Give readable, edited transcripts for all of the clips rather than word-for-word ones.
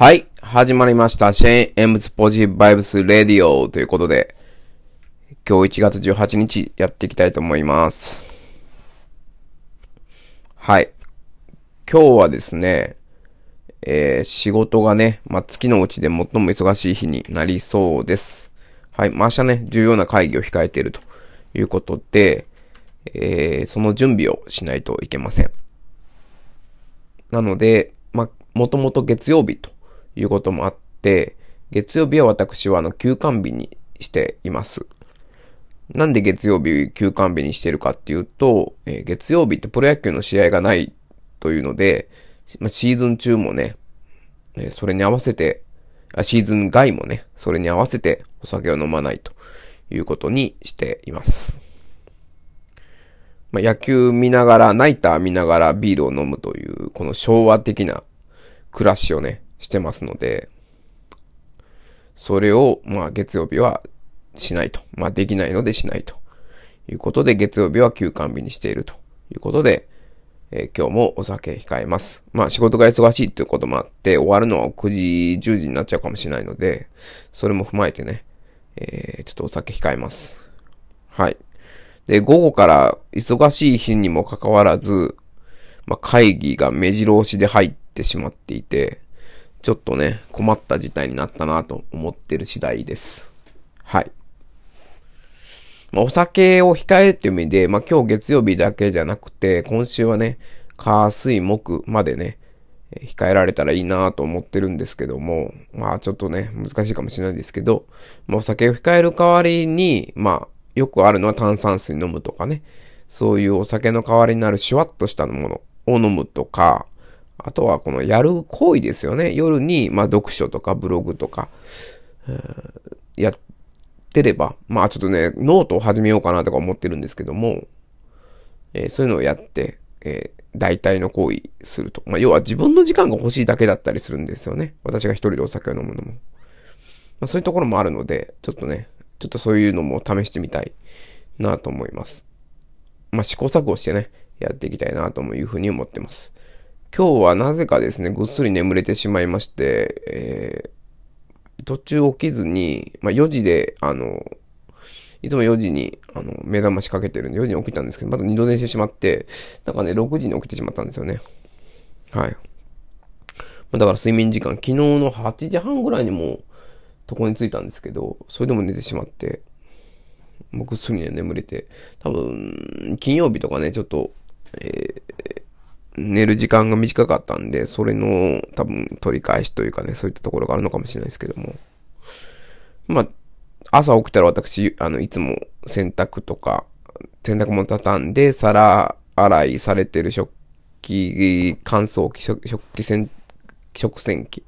はい。始まりました。シェーン・エムズ・ポジ・バイブス・レディオということで、今日1月18日やっていきたいと思います。はい。今日はですね、仕事がね、月のうちで最も忙しい日になりそうです。はい。明日ね、重要な会議を控えているということで、その準備をしないといけません。なので、もともと月曜日ということもあって、月曜日は私は休館日にしています。なんで月曜日休館日にしてるかっていうと、月曜日ってプロ野球の試合がないというので、シーズン中もね、それに合わせて、シーズン外もね、それに合わせてお酒を飲まないということにしています。野球見ながら、ナイター見ながらビールを飲むという、この昭和的な暮らしをね、してますので、それを、月曜日はしないと。できないのでしないということで、月曜日は休館日にしているということで、今日もお酒控えます。仕事が忙しいということもあって、終わるのは9時、10時になっちゃうかもしれないので、それも踏まえてね、ちょっとお酒控えます。はい。で、午後から忙しい日にもかかわらず、会議が目白押しで入ってしまっていて、ちょっとね、困った事態になったなと思ってる次第です。はい。お酒を控えるっていう意味で、今日月曜日だけじゃなくて、今週はね、火水木までね、控えられたらいいなと思ってるんですけども、ちょっとね、難しいかもしれないですけど、お酒を控える代わりに、よくあるのは炭酸水飲むとかね、そういうお酒の代わりになるシュワッとしたものを飲むとか、あとはこのやる行為ですよね。夜に読書とかブログとかやってれば、ちょっとねノートを始めようかなとか思ってるんですけども、そういうのをやって、代替の行為すると、要は自分の時間が欲しいだけだったりするんですよね。私が一人でお酒を飲むのも、そういうところもあるので、ちょっとそういうのも試してみたいなと思います。試行錯誤してね、やっていきたいなというふうに思ってます。今日はなぜかですね、ぐっすり眠れてしまいまして、途中起きずに、4時で、いつも4時に、目覚ましかけてるんで、4時に起きたんですけど、また二度寝してしまって、6時に起きてしまったんですよね。はい。だから睡眠時間、昨日の8時半ぐらいにも、そこに着いたんですけど、それでも寝てしまって、ぐっすり眠れて、多分、金曜日とかね、ちょっと、寝る時間が短かったんで、それの、多分、取り返しというかね、そういったところがあるのかもしれないですけども。朝起きたら私、いつも洗濯物畳んで、皿洗いされてる食器、乾燥機、食洗機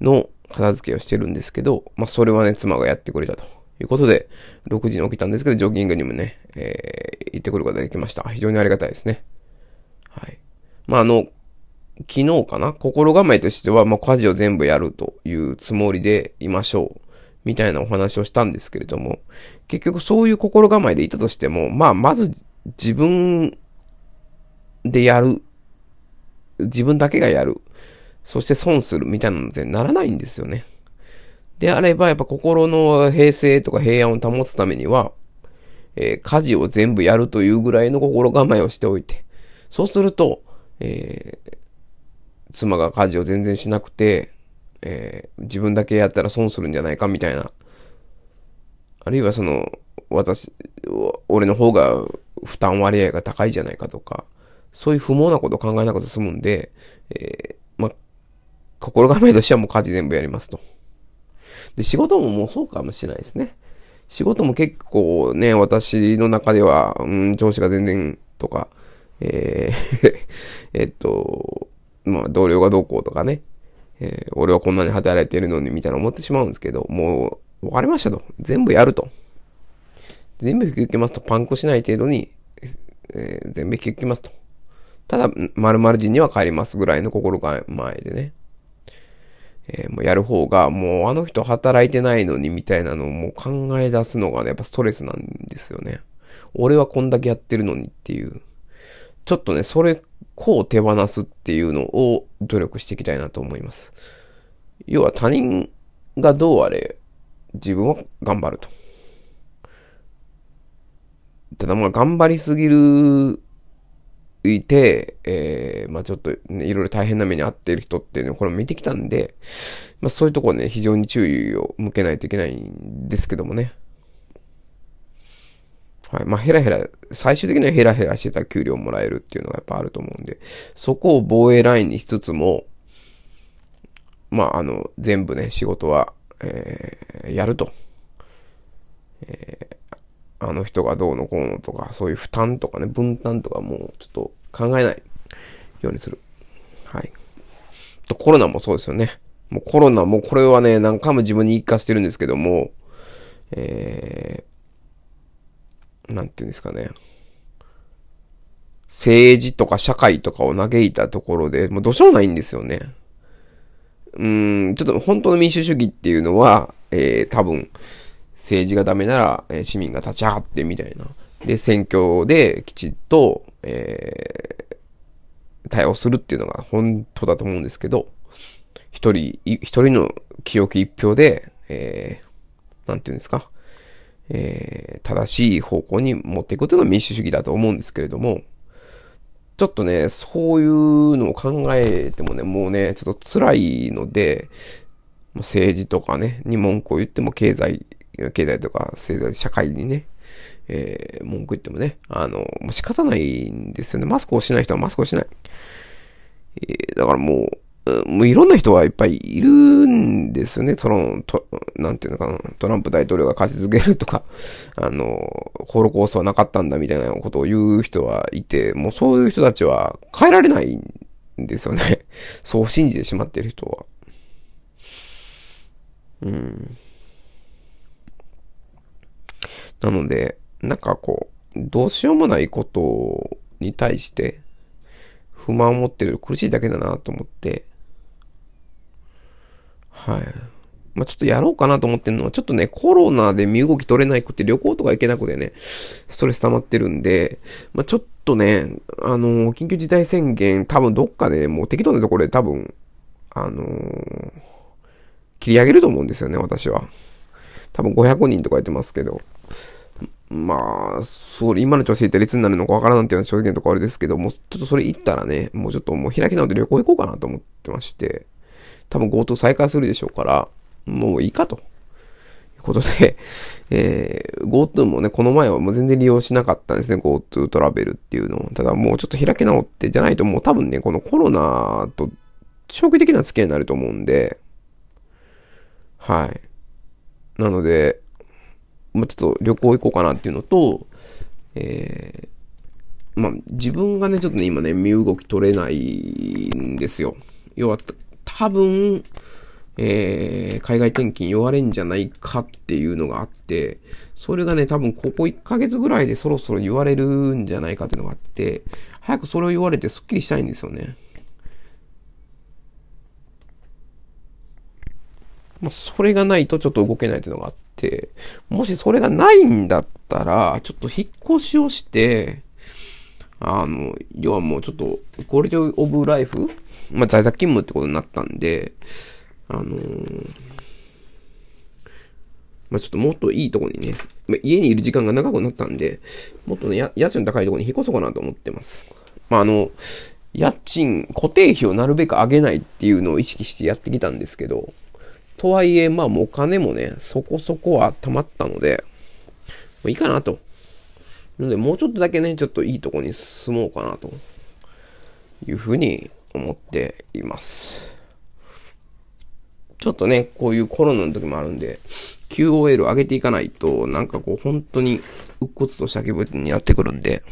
の、片付けをしてるんですけど、それはね、妻がやってくれたということで、6時に起きたんですけど、ジョギングにもね、行ってくることができました。非常にありがたいですね。はい。昨日かな、心構えとしては、家事を全部やるというつもりでいましょう、みたいなお話をしたんですけれども、結局そういう心構えでいたとしても、まず自分でやる、自分だけがやる。そして損するみたいなのでならないんですよね。であればやっぱ心の平静とか平安を保つためには、家事を全部やるというぐらいの心構えをしておいて、そうすると、妻が家事を全然しなくて、自分だけやったら損するんじゃないかみたいな、あるいは俺の方が負担割合が高いじゃないかとか、そういう不毛なことを考えなくて済むんで、心構えとしてはもう家事全部やりますと。で、仕事ももうそうかもしれないですね。仕事も結構ね、私の中では、上司が全然とか、同僚がどうこうとかね、俺はこんなに働いてるのにみたいな思ってしまうんですけど、もう、わかりましたと。全部やると。全部引き受けますと。パンクしない程度に、全部引き受けますと。ただ、〇〇時には帰りますぐらいの心構えでね。もうやる方が、もうあの人働いてないのにみたいなのをもう考え出すのがね、やっぱストレスなんですよね。俺はこんだけやってるのにっていう。ちょっとね、それを手放すっていうのを努力していきたいなと思います。要は他人がどうあれ、自分は頑張ると。ただまあ頑張りすぎるいて、まあちょっと、ね、いろいろ大変な目に遭っている人っていうのをこれ見てきたんで、まあそういうところね、非常に注意を向けないといけないんですけどもね。はい。まあヘラヘラ、最終的にはヘラヘラしてた給料をもらえるっていうのがやっぱあると思うんで、そこを防衛ラインにしつつも、まあ全部ね、仕事は、やると。あの人がどうのこうのとか、そういう負担とかね、分担とかもうちょっと考えないようにする。はい。とコロナもそうですよね。もうコロナもこれはね、何回も自分に言い聞かせてるんですけども、なんていうんですかね。政治とか社会とかを嘆いたところで、もうどうしようもないんですよね。ちょっと本当の民主主義っていうのは、多分、政治がダメなら、市民が立ち上がってみたいな。で、選挙できちっと、対応するっていうのが本当だと思うんですけど、一人の清き一票で、なんていうんですか、正しい方向に持っていくというのが民主主義だと思うんですけれども、ちょっとね、そういうのを考えてもね、もうね、ちょっと辛いので、政治とかね、に文句を言っても経済とか政治社会にね、文句言ってもね、もう仕方ないんですよね。マスクをしない人はマスクをしない。だからもういろんな人がいっぱいいるんですよね。なんていうのかな、トランプ大統領が勝ち続けるとか、ホロコーストはなかったんだみたいなことを言う人はいて、もうそういう人たちは変えられないんですよね。そう信じてしまっている人は。なので、なんかこう、どうしようもないことに対して、不満を持ってる、苦しいだけだなと思って、はい。まあ、ちょっとやろうかなと思ってるのは、ちょっとね、コロナで身動き取れなくて、旅行とか行けなくてね、ストレス溜まってるんで、まあ、ちょっとね、緊急事態宣言、多分どっかでもう適当なところで多分、切り上げると思うんですよね、私は。多分500人とか言ってますけど。まあ、そう、今の調子でいったらいつになるのかわからないっていうのは正直なところあれですけど、もうちょっとそれ行ったらね、もうちょっともう開き直って旅行行こうかなと思ってまして、多分 GoTo 再開するでしょうから、もういいかと。いうことで、GoTo もね、この前はもう全然利用しなかったんですね、GoTo トラベルっていうのを。ただもうちょっと開き直ってじゃないともう多分ね、このコロナと長期的な付き合いになると思うんで、はい。なので、まあ、ちょっと旅行行こうかなっていうのと、まあ、自分がね、ちょっとね、今ね、身動き取れないんですよ。要は、多分、海外転勤弱れんじゃないかっていうのがあって、それがね、多分ここ1ヶ月ぐらいでそろそろ言われるんじゃないかっていうのがあって、早くそれを言われてスッキリしたいんですよね。まあ、それがないとちょっと動けないっていうのがあって、もしそれがないんだったら、ちょっと引っ越しをして、要はもうちょっと、クオリティオブライフ、まあ、在宅勤務ってことになったんで、まあ、ちょっともっといいとこにね、家にいる時間が長くなったんで、もっとね、家賃の高いとこに引っ越そうかなと思ってます。まあ、家賃、固定費をなるべく上げないっていうのを意識してやってきたんですけど、とはいえ、まあもうお金もね、そこそこは溜まったので、いいかなと。なので、もうちょっとだけね、ちょっといいとこに住もうかなというふうに思っています。ちょっとね、こういうコロナの時もあるんで、QOL 上げていかないと、なんかこう本当に鬱骨とした気分になってくるんで、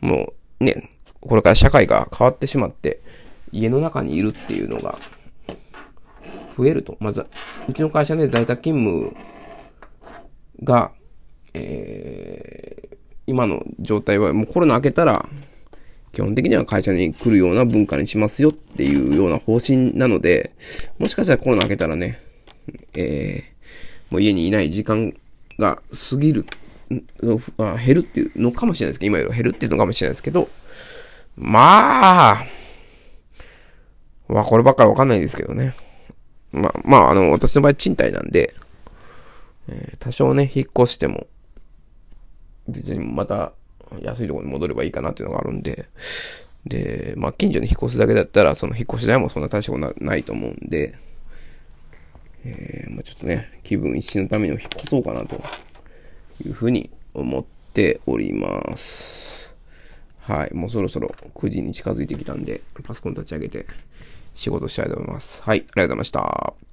もうね、これから社会が変わってしまって、家の中にいるっていうのが、増えると。まず、うちの会社で、ね、在宅勤務が、今の状態はもうコロナ明けたら、基本的には会社に来るような文化にしますよっていうような方針なので、もしかしたらコロナ明けたらね、もう家にいない時間が過ぎる、減るっていうのかもしれないですけど、今より減るっていうのかもしれないですけど、まあ、まあ、こればっかりわかんないですけどね。まあ、私の場合賃貸なんで、多少ね、引っ越しても、別にまた安いところに戻ればいいかなっていうのがあるんで、で、まあ、近所に引っ越すだけだったら、その引っ越し代もそんな大したことないと思うんで、まあ、ちょっとね、気分一新のためにも引っ越そうかなというふうに思っております。はい。もうそろそろ9時に近づいてきたんで、パソコン立ち上げて仕事したいと思います。はい。ありがとうございました。